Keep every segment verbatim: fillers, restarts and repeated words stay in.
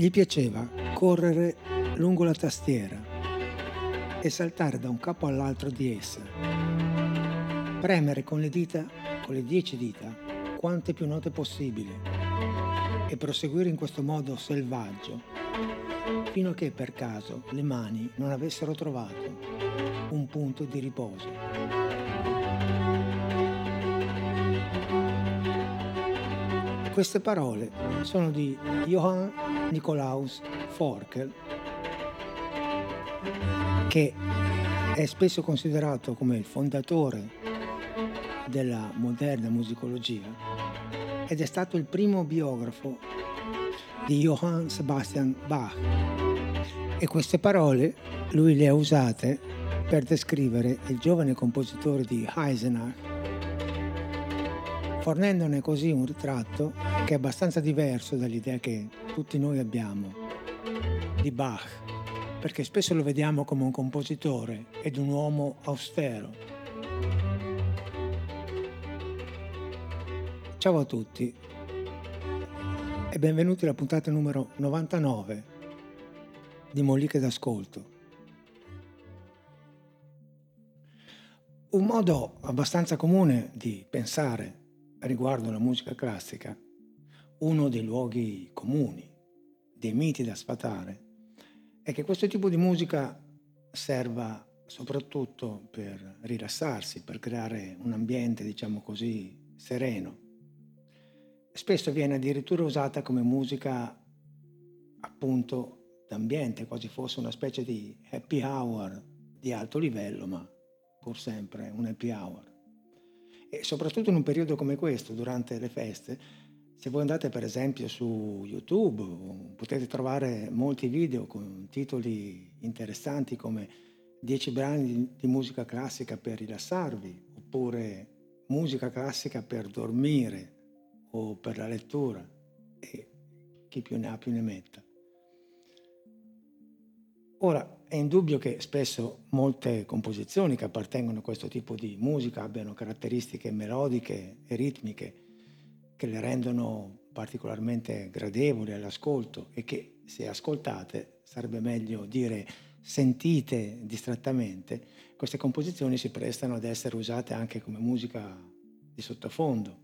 Gli piaceva correre lungo la tastiera e saltare da un capo all'altro di essa, premere con le dita, con le dieci dita, quante più note possibili e proseguire in questo modo selvaggio fino a che per caso le mani non avessero trovato un punto di riposo. Queste parole sono di Johann Nikolaus Forkel, che è spesso considerato come il fondatore della moderna musicologia ed è stato il primo biografo di Johann Sebastian Bach, e queste parole lui le ha usate per descrivere il giovane compositore di Eisenach, fornendone così un ritratto che è abbastanza diverso dall'idea che tutti noi abbiamo di Bach, perché spesso lo vediamo come un compositore ed un uomo austero. Ciao a tutti e benvenuti alla puntata numero novantanove di Molliche d'Ascolto. Un modo abbastanza comune di pensare riguardo alla musica classica, uno dei luoghi comuni, dei miti da sfatare, è che questo tipo di musica serva soprattutto per rilassarsi, per creare un ambiente, diciamo così, sereno. Spesso viene addirittura usata come musica appunto d'ambiente, quasi fosse una specie di happy hour di alto livello, ma pur sempre un happy hour. E soprattutto in un periodo come questo, durante le feste, se voi andate per esempio su YouTube potete trovare molti video con titoli interessanti come dieci brani di musica classica per rilassarvi, oppure musica classica per dormire o per la lettura, e chi più ne ha più ne metta. Ora, è indubbio che spesso molte composizioni che appartengono a questo tipo di musica abbiano caratteristiche melodiche e ritmiche che le rendono particolarmente gradevoli all'ascolto e che, se ascoltate, sarebbe meglio dire sentite distrattamente. Queste composizioni si prestano ad essere usate anche come musica di sottofondo,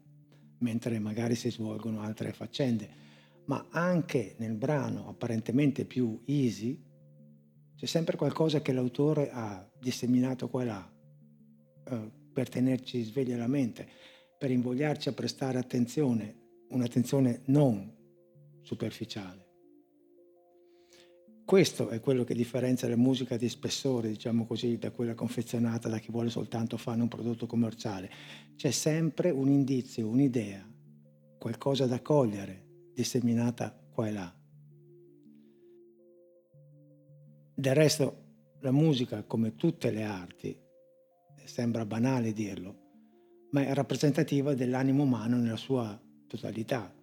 mentre magari si svolgono altre faccende, ma anche nel brano apparentemente più easy c'è sempre qualcosa che l'autore ha disseminato qua e là eh, per tenerci sveglia la mente, per invogliarci a prestare attenzione, un'attenzione non superficiale. Questo è quello che differenzia la musica di spessore, diciamo così, da quella confezionata da chi vuole soltanto fare un prodotto commerciale. C'è sempre un indizio, un'idea, qualcosa da cogliere, disseminata qua e là. Del resto, la musica, come tutte le arti, sembra banale dirlo, ma è rappresentativa dell'animo umano nella sua totalità.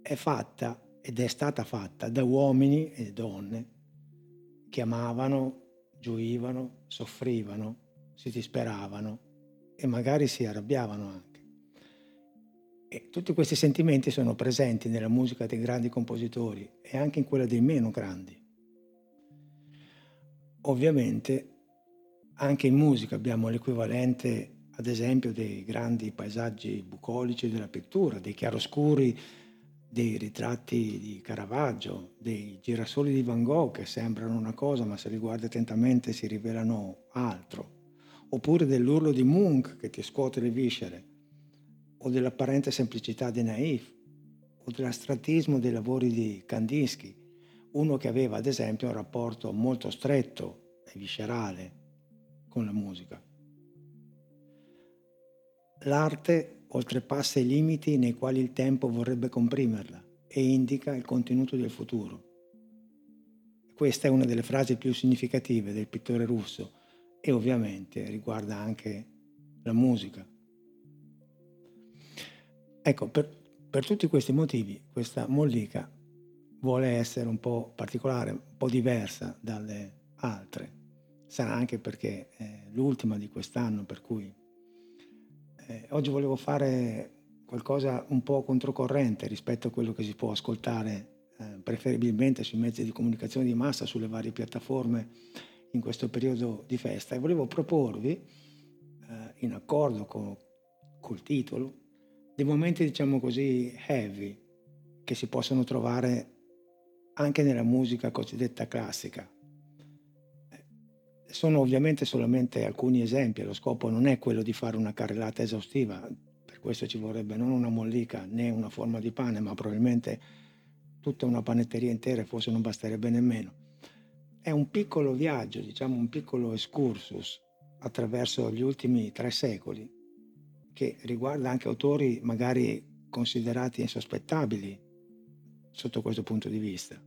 È fatta ed è stata fatta da uomini e donne che amavano, gioivano, soffrivano, si disperavano e magari si arrabbiavano anche. E tutti questi sentimenti sono presenti nella musica dei grandi compositori e anche in quella dei meno grandi. Ovviamente anche in musica abbiamo l'equivalente, ad esempio, dei grandi paesaggi bucolici della pittura, dei chiaroscuri, dei ritratti di Caravaggio, dei girasoli di Van Gogh che sembrano una cosa ma se li guardi attentamente si rivelano altro, oppure dell'urlo di Munch che ti scuote le viscere, o dell'apparente semplicità di Naïf, o dell'astratismo dei lavori di Kandinsky, uno che aveva ad esempio un rapporto molto stretto e viscerale con la musica. L'arte oltrepassa i limiti nei quali il tempo vorrebbe comprimerla e indica il contenuto del futuro. Questa è una delle frasi più significative del pittore russo e ovviamente riguarda anche la musica. Ecco, per, per tutti questi motivi questa mollica vuole essere un po' particolare, un po' diversa dalle altre. Sarà anche perché è l'ultima di quest'anno, per cui eh, oggi volevo fare qualcosa un po' controcorrente rispetto a quello che si può ascoltare preferibilmente sui mezzi di comunicazione di massa, sulle varie piattaforme in questo periodo di festa, e volevo proporvi, eh, in accordo con, col titolo, dei momenti, diciamo così, heavy, che si possono trovare anche nella musica cosiddetta classica. Sono ovviamente solamente alcuni esempi, lo scopo non è quello di fare una carrellata esaustiva, per questo ci vorrebbe non una mollica né una forma di pane, ma probabilmente tutta una panetteria intera, e forse non basterebbe nemmeno. È un piccolo viaggio, diciamo un piccolo excursus attraverso gli ultimi tre secoli, che riguarda anche autori magari considerati insospettabili sotto questo punto di vista.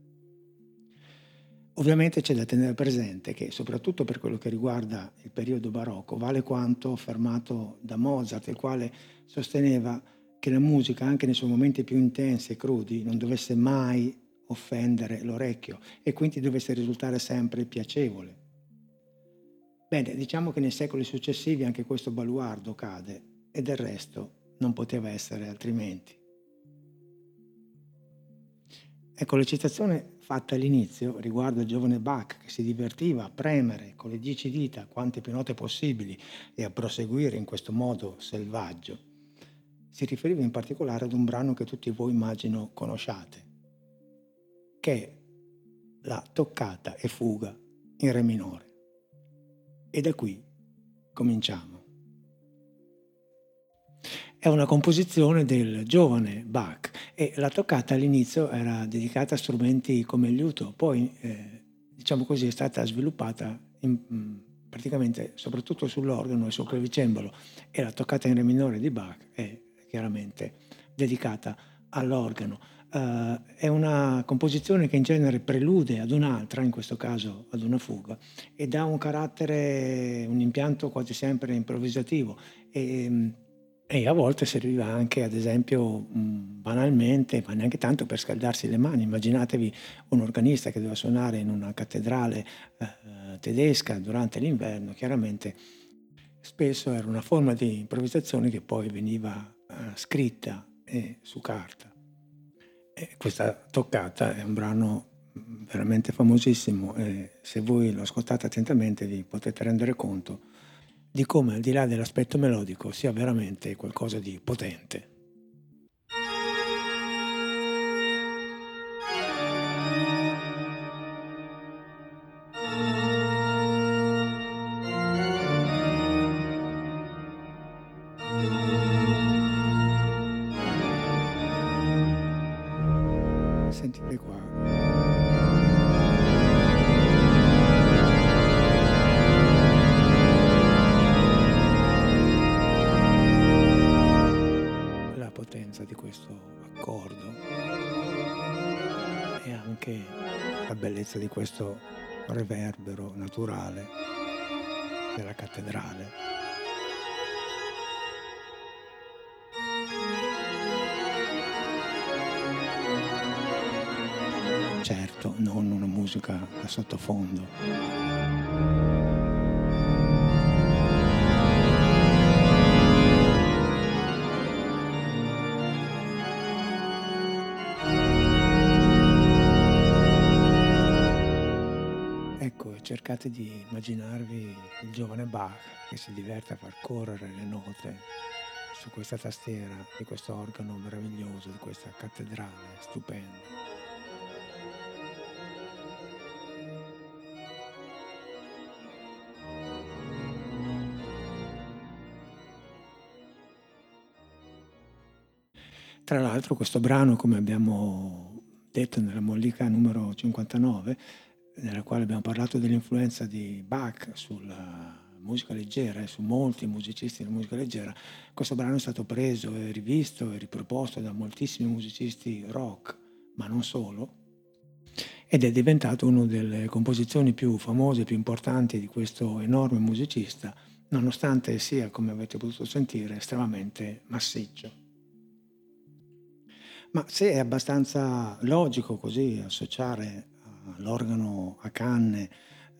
Ovviamente c'è da tenere presente che, soprattutto per quello che riguarda il periodo barocco, vale quanto affermato da Mozart, il quale sosteneva che la musica, anche nei suoi momenti più intensi e crudi, non dovesse mai offendere l'orecchio e quindi dovesse risultare sempre piacevole. Bene, diciamo che nei secoli successivi anche questo baluardo cade, e del resto non poteva essere altrimenti. Ecco, la citazione fatta all'inizio riguardo il giovane Bach, che si divertiva a premere con le dieci dita quante più note possibili e a proseguire in questo modo selvaggio, si riferiva in particolare ad un brano che tutti voi immagino conosciate, che è la toccata e fuga in re minore. E da qui cominciamo. È una composizione del giovane Bach, e la toccata all'inizio era dedicata a strumenti come il liuto, poi eh, diciamo così è stata sviluppata in, mh, praticamente soprattutto sull'organo e sul clavicembalo, e la toccata in re minore di Bach è chiaramente dedicata all'organo. Uh, è una composizione che in genere prelude ad un'altra, in questo caso ad una fuga, ed ha un carattere, un impianto quasi sempre improvvisativo, e E a volte serviva anche, ad esempio, banalmente, ma neanche tanto, per scaldarsi le mani. Immaginatevi un organista che doveva suonare in una cattedrale eh, tedesca durante l'inverno. Chiaramente spesso era una forma di improvvisazione che poi veniva eh, scritta eh, su carta. E questa toccata è un brano veramente famosissimo, e se voi lo ascoltate attentamente vi potete rendere conto di come, al di là dell'aspetto melodico, sia veramente qualcosa di potente. Sentite qua. Di questo accordo e anche la bellezza di questo riverbero naturale della cattedrale. Certo, non una musica da sottofondo. Cercate di immaginarvi il giovane Bach che si diverte a far correre le note su questa tastiera di questo organo meraviglioso, di questa cattedrale stupenda. Tra l'altro questo brano, come abbiamo detto nella mollica numero cinquantanove, nella quale abbiamo parlato dell'influenza di Bach sulla musica leggera e su molti musicisti della musica leggera, questo brano è stato preso e rivisto e riproposto da moltissimi musicisti rock, ma non solo, ed è diventato una delle composizioni più famose, più importanti di questo enorme musicista, nonostante sia, come avete potuto sentire, estremamente massiccio. Ma se è abbastanza logico così associare l'organo a canne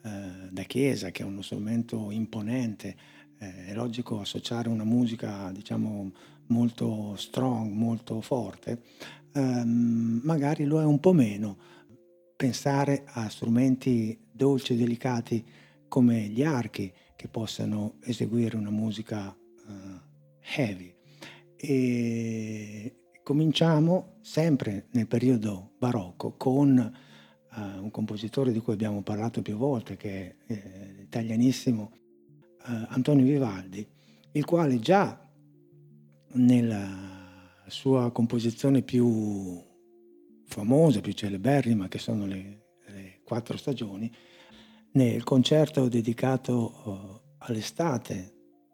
eh, da chiesa, che è uno strumento imponente, eh, è logico associare una musica, diciamo, molto strong, molto forte, ehm, magari lo è un po' meno. Pensare a strumenti dolci e delicati come gli archi, che possano eseguire una musica eh, heavy. E cominciamo sempre nel periodo barocco con eh, un compositore di cui abbiamo parlato più volte, che è eh, l'italianissimo eh, Antonio Vivaldi, il quale già nella sua composizione più famosa, più celeberrima, che sono le, le quattro stagioni, nel concerto dedicato uh, all'estate,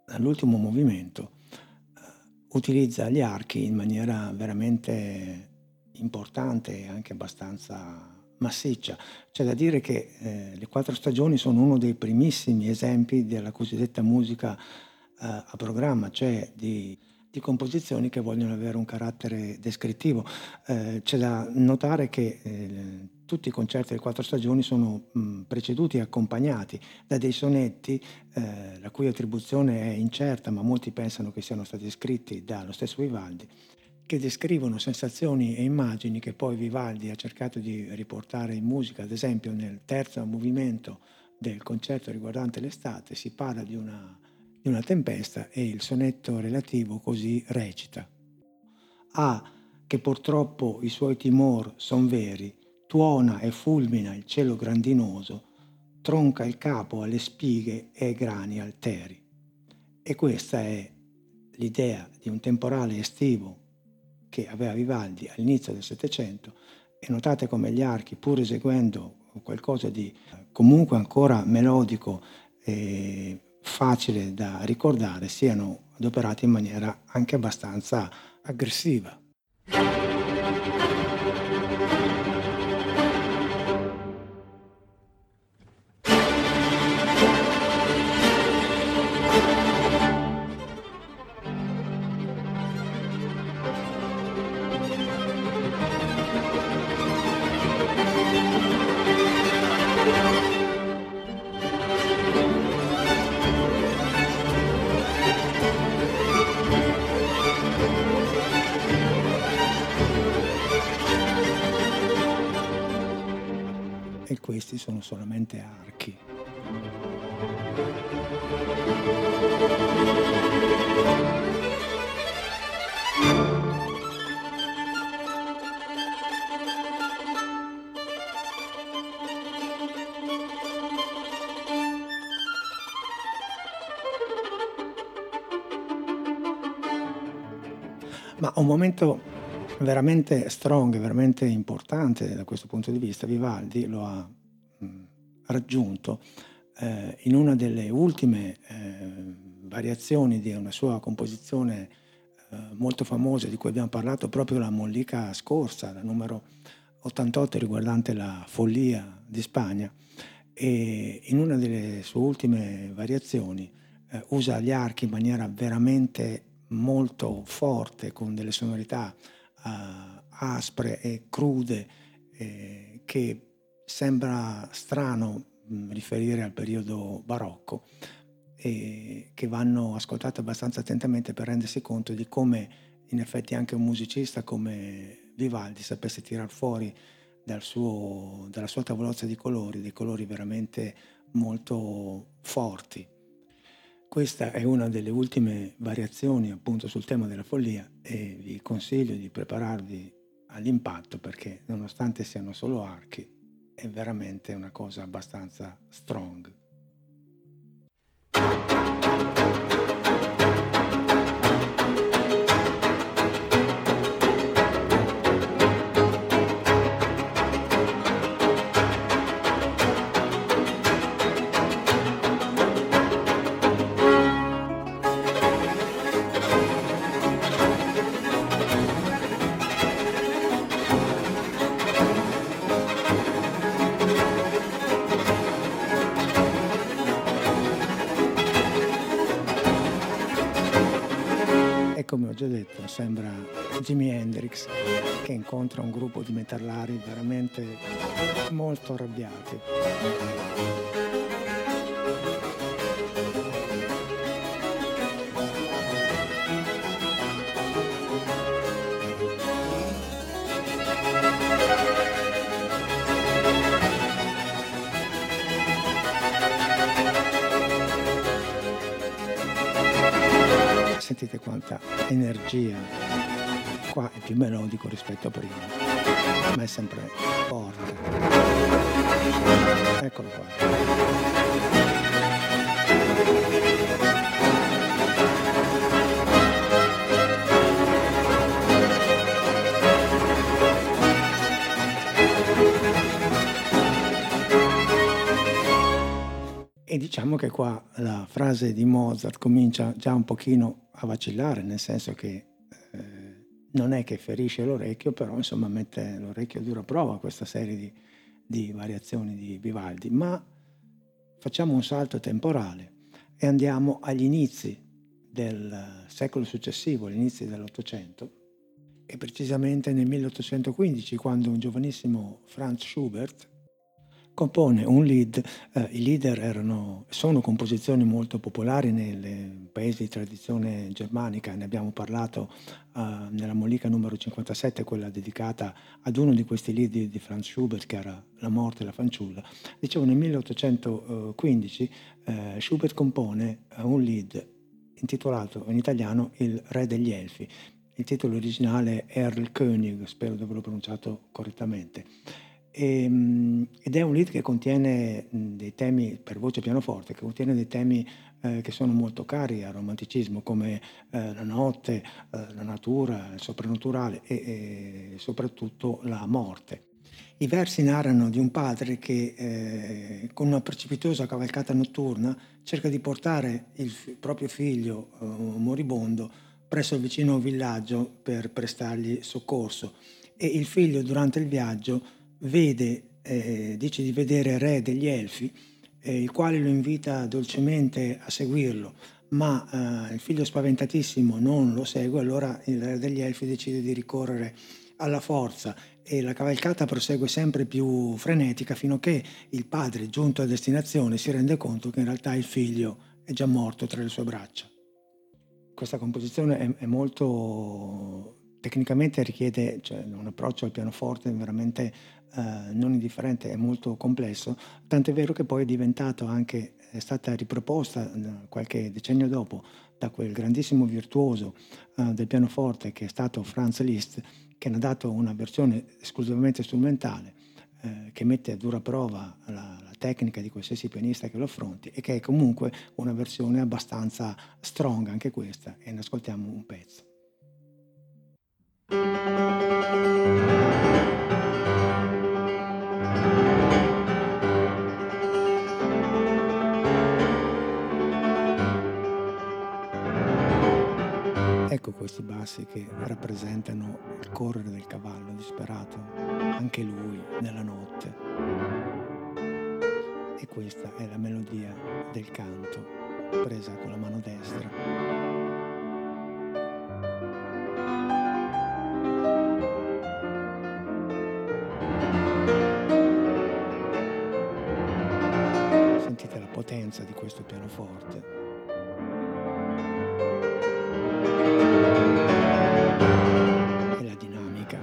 all'ultimo movimento, uh, utilizza gli archi in maniera veramente importante e anche abbastanza massiccia. C'è da dire che eh, le quattro stagioni sono uno dei primissimi esempi della cosiddetta musica uh, a programma, cioè di di composizioni che vogliono avere un carattere descrittivo. Eh, c'è da notare che eh, tutti i concerti delle quattro stagioni sono mh, preceduti e accompagnati da dei sonetti, eh, la cui attribuzione è incerta, ma molti pensano che siano stati scritti dallo stesso Vivaldi, che descrivono sensazioni e immagini che poi Vivaldi ha cercato di riportare in musica. Ad esempio, nel terzo movimento del concerto riguardante l'estate si parla di una di una tempesta e il sonetto relativo così recita: ah, che purtroppo i suoi timor son veri, tuona e fulmina il cielo grandinoso, tronca il capo alle spighe e ai grani alteri. E questa è l'idea di un temporale estivo che aveva Vivaldi all'inizio del Settecento, e notate come gli archi, pur eseguendo qualcosa di comunque ancora melodico e facile da ricordare, siano adoperati in maniera anche abbastanza aggressiva. Questi sono solamente archi. Ma un momento veramente strong, veramente importante da questo punto di vista, Vivaldi lo ha raggiunto eh, in una delle ultime eh, variazioni di una sua composizione eh, molto famosa, di cui abbiamo parlato proprio la mollica scorsa, la numero ottantotto, riguardante la follia di Spagna. E in una delle sue ultime variazioni eh, usa gli archi in maniera veramente molto forte, con delle sonorità eh, aspre e crude eh, che sembra strano mh, riferire al periodo barocco, e che vanno ascoltate abbastanza attentamente per rendersi conto di come in effetti anche un musicista come Vivaldi sapesse tirar fuori dal suo, dalla sua tavolozza di colori dei colori veramente molto forti. Questa è una delle ultime variazioni appunto sul tema della follia, e vi consiglio di prepararvi all'impatto, perché nonostante siano solo archi è veramente una cosa abbastanza strong. Come ho già detto, sembra Jimi Hendrix che incontra un gruppo di metallari veramente molto arrabbiati. sentite quanta energia. Qua è più melodico rispetto a prima, ma è sempre forte. Eccolo qua. E diciamo che qua la frase di Mozart comincia già un pochino a vacillare, nel senso che eh, non è che ferisce l'orecchio, però insomma mette l'orecchio a dura prova questa serie di, di variazioni di Vivaldi. Ma facciamo un salto temporale e andiamo agli inizi del secolo successivo, agli inizi dell'Ottocento, e precisamente nel milleottocentoquindici, quando un giovanissimo Franz Schubert compone un lied. Eh, i lieder erano, sono composizioni molto popolari nei paesi di tradizione germanica, ne abbiamo parlato eh, nella mollica numero cinquantasette, quella dedicata ad uno di questi lied di, di Franz Schubert, che era La morte e la fanciulla. Dicevo, nel milleottocentoquindici eh, Schubert compone un lied intitolato in italiano Il re degli elfi. Il titolo originale è Erl König, spero di averlo pronunciato correttamente. Ed è un lied che contiene dei temi per voce e pianoforte, che contiene dei temi eh, che sono molto cari al romanticismo, come eh, la notte, eh, la natura, il soprannaturale e, e soprattutto la morte. I versi narrano di un padre che eh, con una precipitosa cavalcata notturna cerca di portare il proprio figlio eh, moribondo presso il vicino villaggio per prestargli soccorso, e il figlio durante il viaggio vede, eh, dice di vedere re degli elfi, eh, il quale lo invita dolcemente a seguirlo, ma eh, il figlio spaventatissimo non lo segue. Allora il re degli elfi decide di ricorrere alla forza e la cavalcata prosegue sempre più frenetica, fino a che il padre, giunto a destinazione, si rende conto che in realtà il figlio è già morto tra le sue braccia. Questa composizione è, è molto... tecnicamente richiede, cioè, un approccio al pianoforte veramente eh, non indifferente, è molto complesso, tant'è vero che poi è diventato anche, è stata riproposta qualche decennio dopo da quel grandissimo virtuoso eh, del pianoforte che è stato Franz Liszt, che ne ha dato una versione esclusivamente strumentale, eh, che mette a dura prova la, la tecnica di qualsiasi pianista che lo affronti, e che è comunque una versione abbastanza strong anche questa, e ne ascoltiamo un pezzo. Thank you. Ecco questi bassi che rappresentano il correre del cavallo disperato, anche lui, nella notte. E questa è la melodia del canto, presa con la mano destra. Sentite la potenza di questo pianoforte. E la dinamica.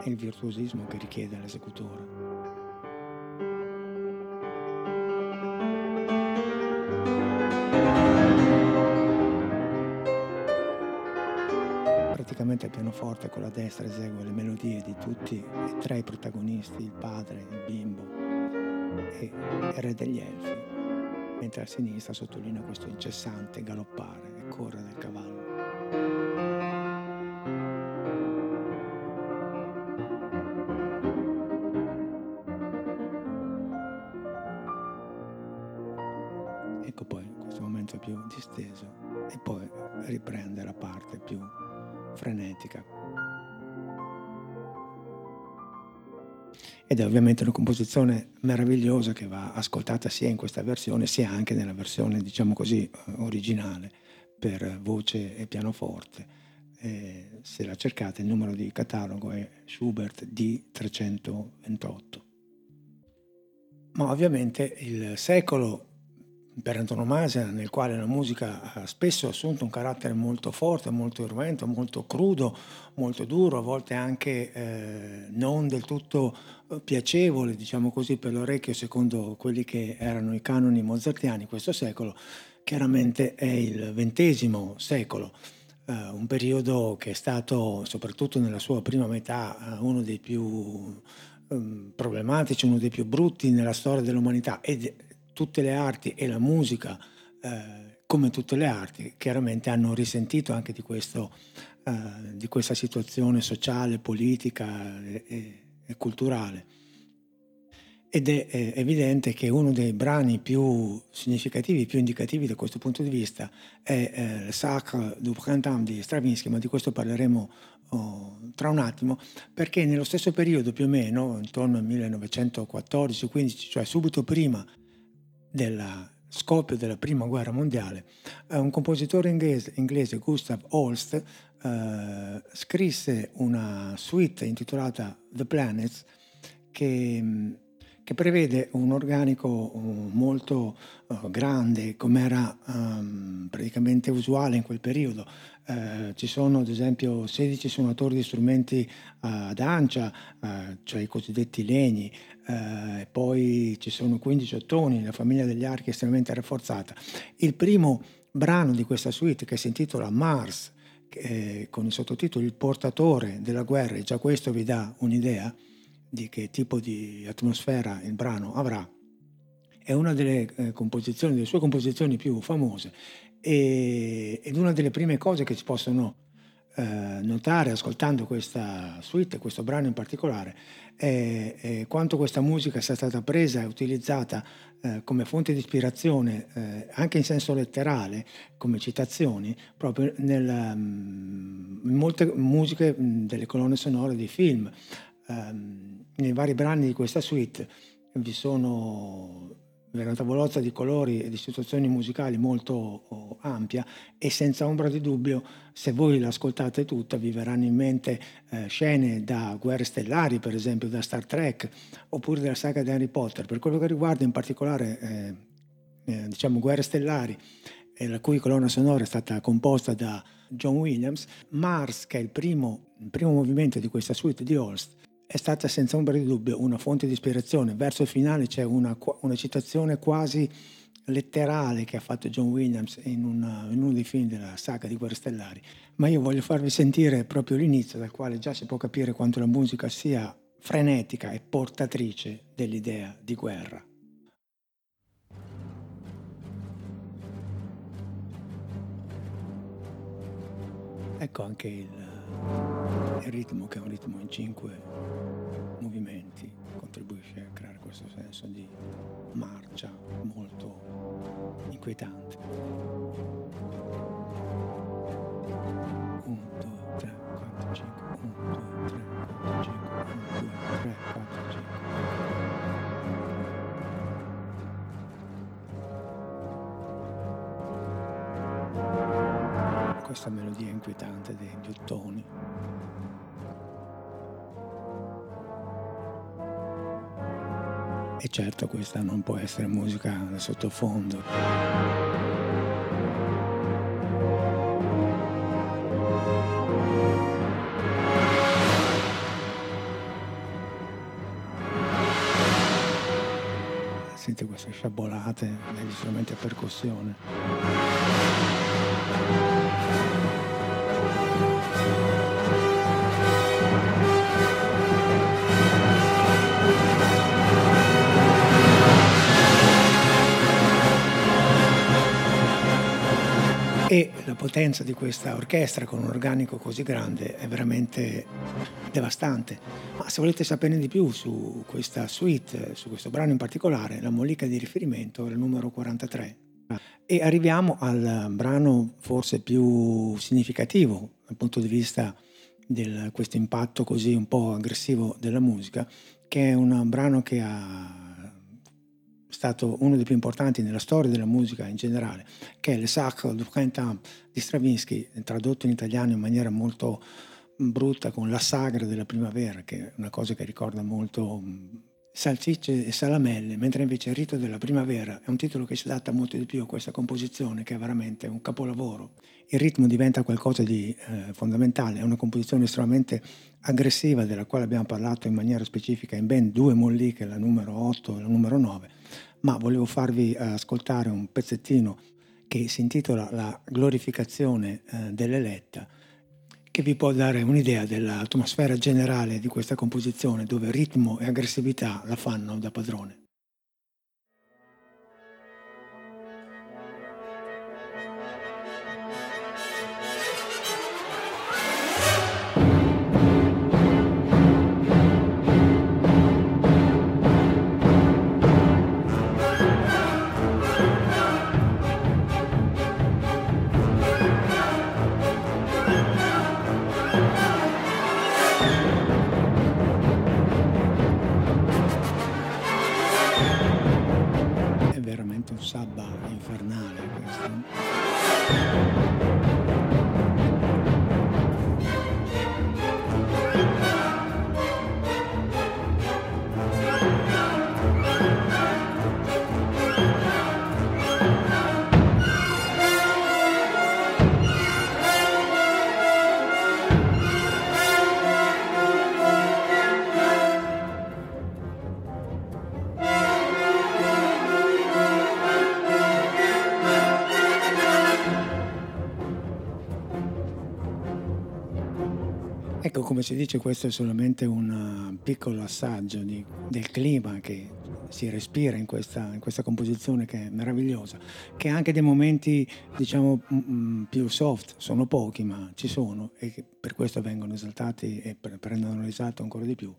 E il virtuosismo che richiede all'esecutore. Praticamente il pianoforte con la destra esegue le melodie di tutti e tre i protagonisti, il padre, il bimbo e il re degli elfi, mentre a sinistra sottolinea questo incessante galoppare e correre del cavallo. Ecco poi questo momento più disteso, e poi riprende la parte più frenetica. Ed è ovviamente una composizione meravigliosa che va ascoltata sia in questa versione sia anche nella versione, diciamo così, originale per voce e pianoforte. Eh, se la cercate, il numero di catalogo è Schubert D trecentoventotto. Ma ovviamente il secolo per antonomasia nel quale la musica ha spesso assunto un carattere molto forte, molto irruento, molto crudo, molto duro, a volte anche eh, non del tutto piacevole, diciamo così, per l'orecchio, secondo quelli che erano i canoni mozartiani, questo secolo, chiaramente è il ventesimo secolo, eh, un periodo che è stato, soprattutto nella sua prima metà, uno dei più eh, problematici, uno dei più brutti nella storia dell'umanità, e tutte le arti e la musica, eh, come tutte le arti, chiaramente hanno risentito anche di questo, eh, di questa situazione sociale, politica e, e, e culturale. Ed è, è evidente che uno dei brani più significativi, più indicativi da questo punto di vista è eh, Le Sacre du Printemps di Stravinsky, ma di questo parleremo oh, tra un attimo, perché nello stesso periodo, più o meno intorno al millenovecentoquattordici quindici, cioè subito prima dello scoppio della prima guerra mondiale, eh, un compositore inglese, inglese Gustav Holst, eh, scrisse una suite intitolata The Planets che che prevede un organico molto uh, grande, come era um, praticamente usuale in quel periodo. Uh, ci sono ad esempio sedici suonatori di strumenti uh, ad ancia, uh, cioè i cosiddetti legni, uh, e poi ci sono quindici ottoni, la famiglia degli archi estremamente rafforzata. Il primo brano di questa suite, che si intitola Mars, eh, con il sottotitolo Il portatore della guerra, e già questo vi dà un'idea di che tipo di atmosfera il brano avrà, è una delle eh, composizioni, delle sue composizioni più famose, e, ed una delle prime cose che si possono eh, notare ascoltando questa suite, questo brano in particolare, è, è quanto questa musica sia stata presa e utilizzata eh, come fonte di ispirazione, eh, anche in senso letterale, come citazioni, proprio nel, mh, in molte musiche mh, delle colonne sonore dei film. Um, nei vari brani di questa suite vi sono una tavolozza di colori e di situazioni musicali molto oh, ampia, e senza ombra di dubbio, se voi l'ascoltate tutta, vi verranno in mente eh, scene da Guerre Stellari, per esempio, da Star Trek, oppure della saga di Harry Potter. Per quello che riguarda in particolare eh, eh, diciamo Guerre Stellari, eh, la cui colonna sonora è stata composta da John Williams, Mars, che è il primo, il primo movimento di questa suite di Holst, è stata senza ombra di dubbio una fonte di ispirazione. Verso il finale c'è una, una citazione quasi letterale che ha fatto John Williams in, una, in uno dei film della saga di Guerre Stellari. Ma io voglio farvi sentire proprio l'inizio, dal quale già si può capire quanto la musica sia frenetica e portatrice dell'idea di guerra. Ecco anche il Il ritmo, che è un ritmo in cinque movimenti, contribuisce a creare questo senso di marcia molto inquietante. uno, due, tre, quattro, cinque, uno, due, tre, quattro, cinque, uno, due, tre, quattro, cinque. Questa melodia inquietante degli ottoni. E certo questa non può essere musica da sottofondo. Sente queste sciabolate degli strumenti a percussione. E la potenza di questa orchestra con un organico così grande è veramente devastante. Ma se volete saperne di più su questa suite, su questo brano in particolare, la mollica di riferimento è il numero quarantatré. E arriviamo al brano forse più significativo dal punto di vista di questo impatto così un po' aggressivo della musica, che è un brano che ha stato uno dei più importanti nella storia della musica in generale, che è Le Sacre du Printemps di Stravinsky, tradotto in italiano in maniera molto brutta con La sagra della primavera, che è una cosa che ricorda molto salsicce e salamelle, mentre invece Il rito della primavera è un titolo che si adatta molto di più a questa composizione, che è veramente un capolavoro. Il ritmo diventa qualcosa di eh, fondamentale, è una composizione estremamente aggressiva, della quale abbiamo parlato in maniera specifica in ben due molliche, la numero otto e la numero nove, ma volevo farvi ascoltare un pezzettino che si intitola La glorificazione eh, dell'Eletta, che vi può dare un'idea dell'atmosfera generale di questa composizione, dove ritmo e aggressività la fanno da padrone. Come si dice, questo è solamente un piccolo assaggio di, del clima che si respira in questa, in questa composizione, che è meravigliosa, che anche dei momenti diciamo mh, più soft, sono pochi ma ci sono, e che per questo vengono esaltati e prendono risalto ancora di più,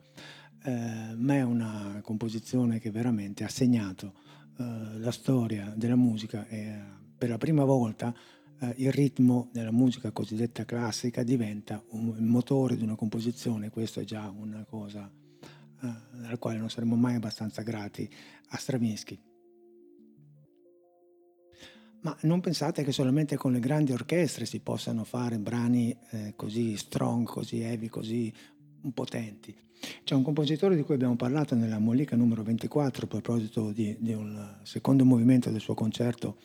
eh, ma è una composizione che veramente ha segnato eh, la storia della musica, e per la prima volta il ritmo della musica cosiddetta classica diventa un motore di una composizione. Questo è già una cosa uh, dalla quale non saremo mai abbastanza grati a Stravinsky. Ma non pensate che solamente con le grandi orchestre si possano fare brani eh, così strong, così heavy, così potenti. C'è un compositore di cui abbiamo parlato nella Molliche numero ventiquattro a proposito di, di un secondo movimento del suo concerto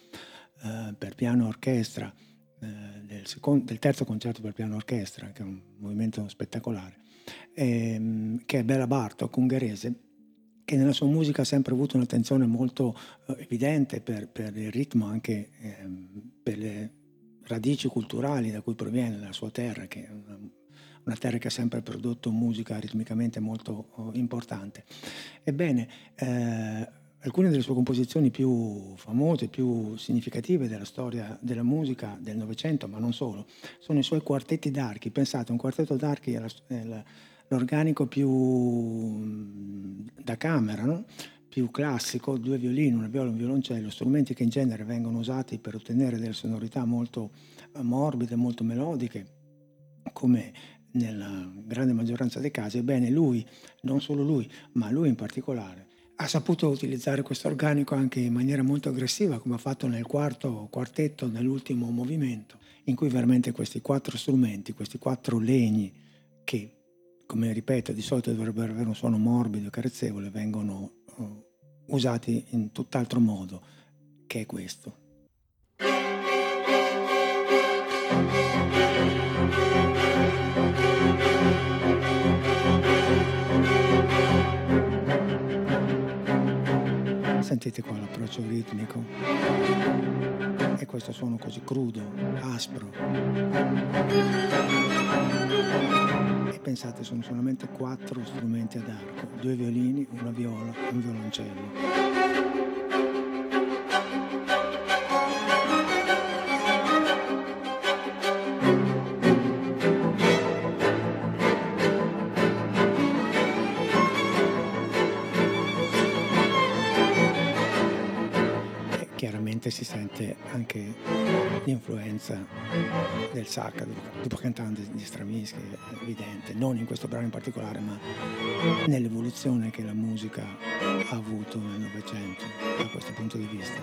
Uh, per piano orchestra, uh, del, secondo, del terzo concerto per piano orchestra, che è un movimento spettacolare, ehm, che è Bella Bartok, ungherese, che nella sua musica ha sempre avuto un'attenzione molto uh, evidente per, per il ritmo, anche ehm, per le radici culturali da cui proviene la sua terra, che è una, una terra che ha sempre prodotto musica ritmicamente molto uh, importante. Ebbene, eh, alcune delle sue composizioni più famose, più significative della storia della musica del Novecento, ma non solo, sono i suoi quartetti d'archi. Pensate, un quartetto d'archi è l'organico più da camera, no? Più classico, due violini, una viola, un violoncello, strumenti che in genere vengono usati per ottenere delle sonorità molto morbide, molto melodiche, come nella grande maggioranza dei casi. Ebbene, lui, non solo lui, ma lui in particolare, ha saputo utilizzare questo organico anche in maniera molto aggressiva, come ha fatto nel quarto quartetto, nell'ultimo movimento, in cui veramente questi quattro strumenti, questi quattro legni, che, come ripeto, di solito dovrebbero avere un suono morbido e carezzevole, vengono uh, usati in tutt'altro modo, che è questo. Sentite qua l'approccio ritmico e questo suono così crudo, aspro. E pensate, sono solamente quattro strumenti ad arco, due violini, una viola e un violoncello. Si sente anche l'influenza del Sacre du Printemps di Stravinsky, evidente, non in questo brano in particolare, ma nell'evoluzione che la musica ha avuto nel Novecento da questo punto di vista.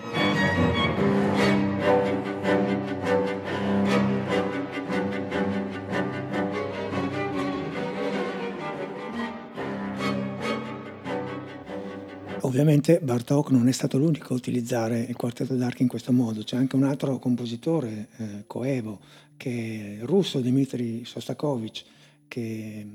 Ovviamente Bartok non è stato l'unico a utilizzare il quartetto d'archi in questo modo. C'è anche un altro compositore, eh, coevo, che è russo, Dmitri Sostakovich, che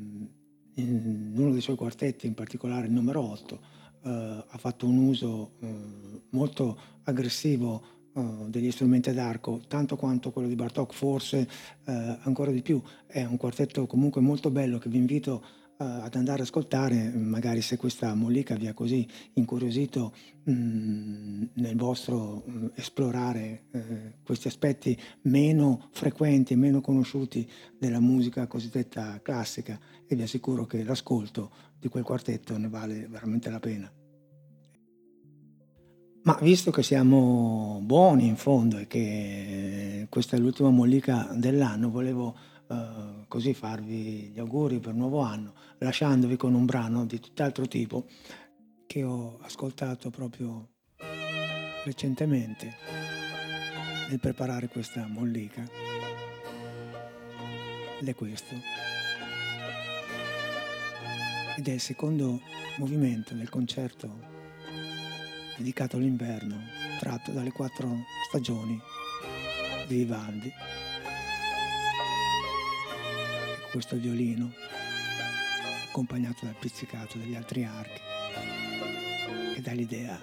in uno dei suoi quartetti, in particolare il numero otto, eh, ha fatto un uso eh, molto aggressivo uh, degli strumenti ad arco, tanto quanto quello di Bartok, forse uh, ancora di più. È un quartetto comunque molto bello che vi invito uh, ad andare ad ascoltare, magari se questa mollica vi ha così incuriosito mh, nel vostro mh, esplorare uh, questi aspetti meno frequenti e meno conosciuti della musica cosiddetta classica, e vi assicuro che l'ascolto di quel quartetto ne vale veramente la pena. Ma visto che siamo buoni in fondo e che questa è l'ultima mollica dell'anno, volevo eh, così farvi gli auguri per il nuovo anno, lasciandovi con un brano di tutt'altro tipo che ho ascoltato proprio recentemente nel preparare questa mollica. Ed è questo. Ed è il secondo movimento del concerto dedicato all'inverno, tratto dalle quattro stagioni di Vivaldi. Questo violino, accompagnato dal pizzicato degli altri archi, che dà l'idea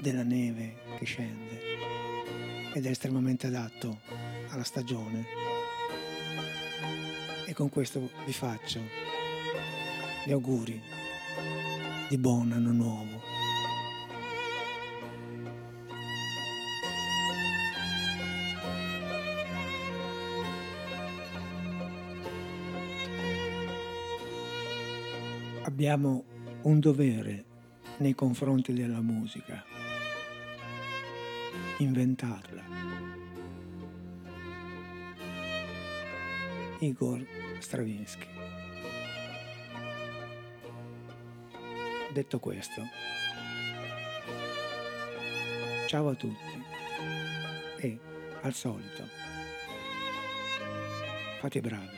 della neve che scende, ed è estremamente adatto alla stagione. E con questo vi faccio gli auguri di buon anno nuovo. Abbiamo un dovere nei confronti della musica: inventarla. Igor Stravinsky. Detto questo, ciao a tutti e, al solito, fate bravi.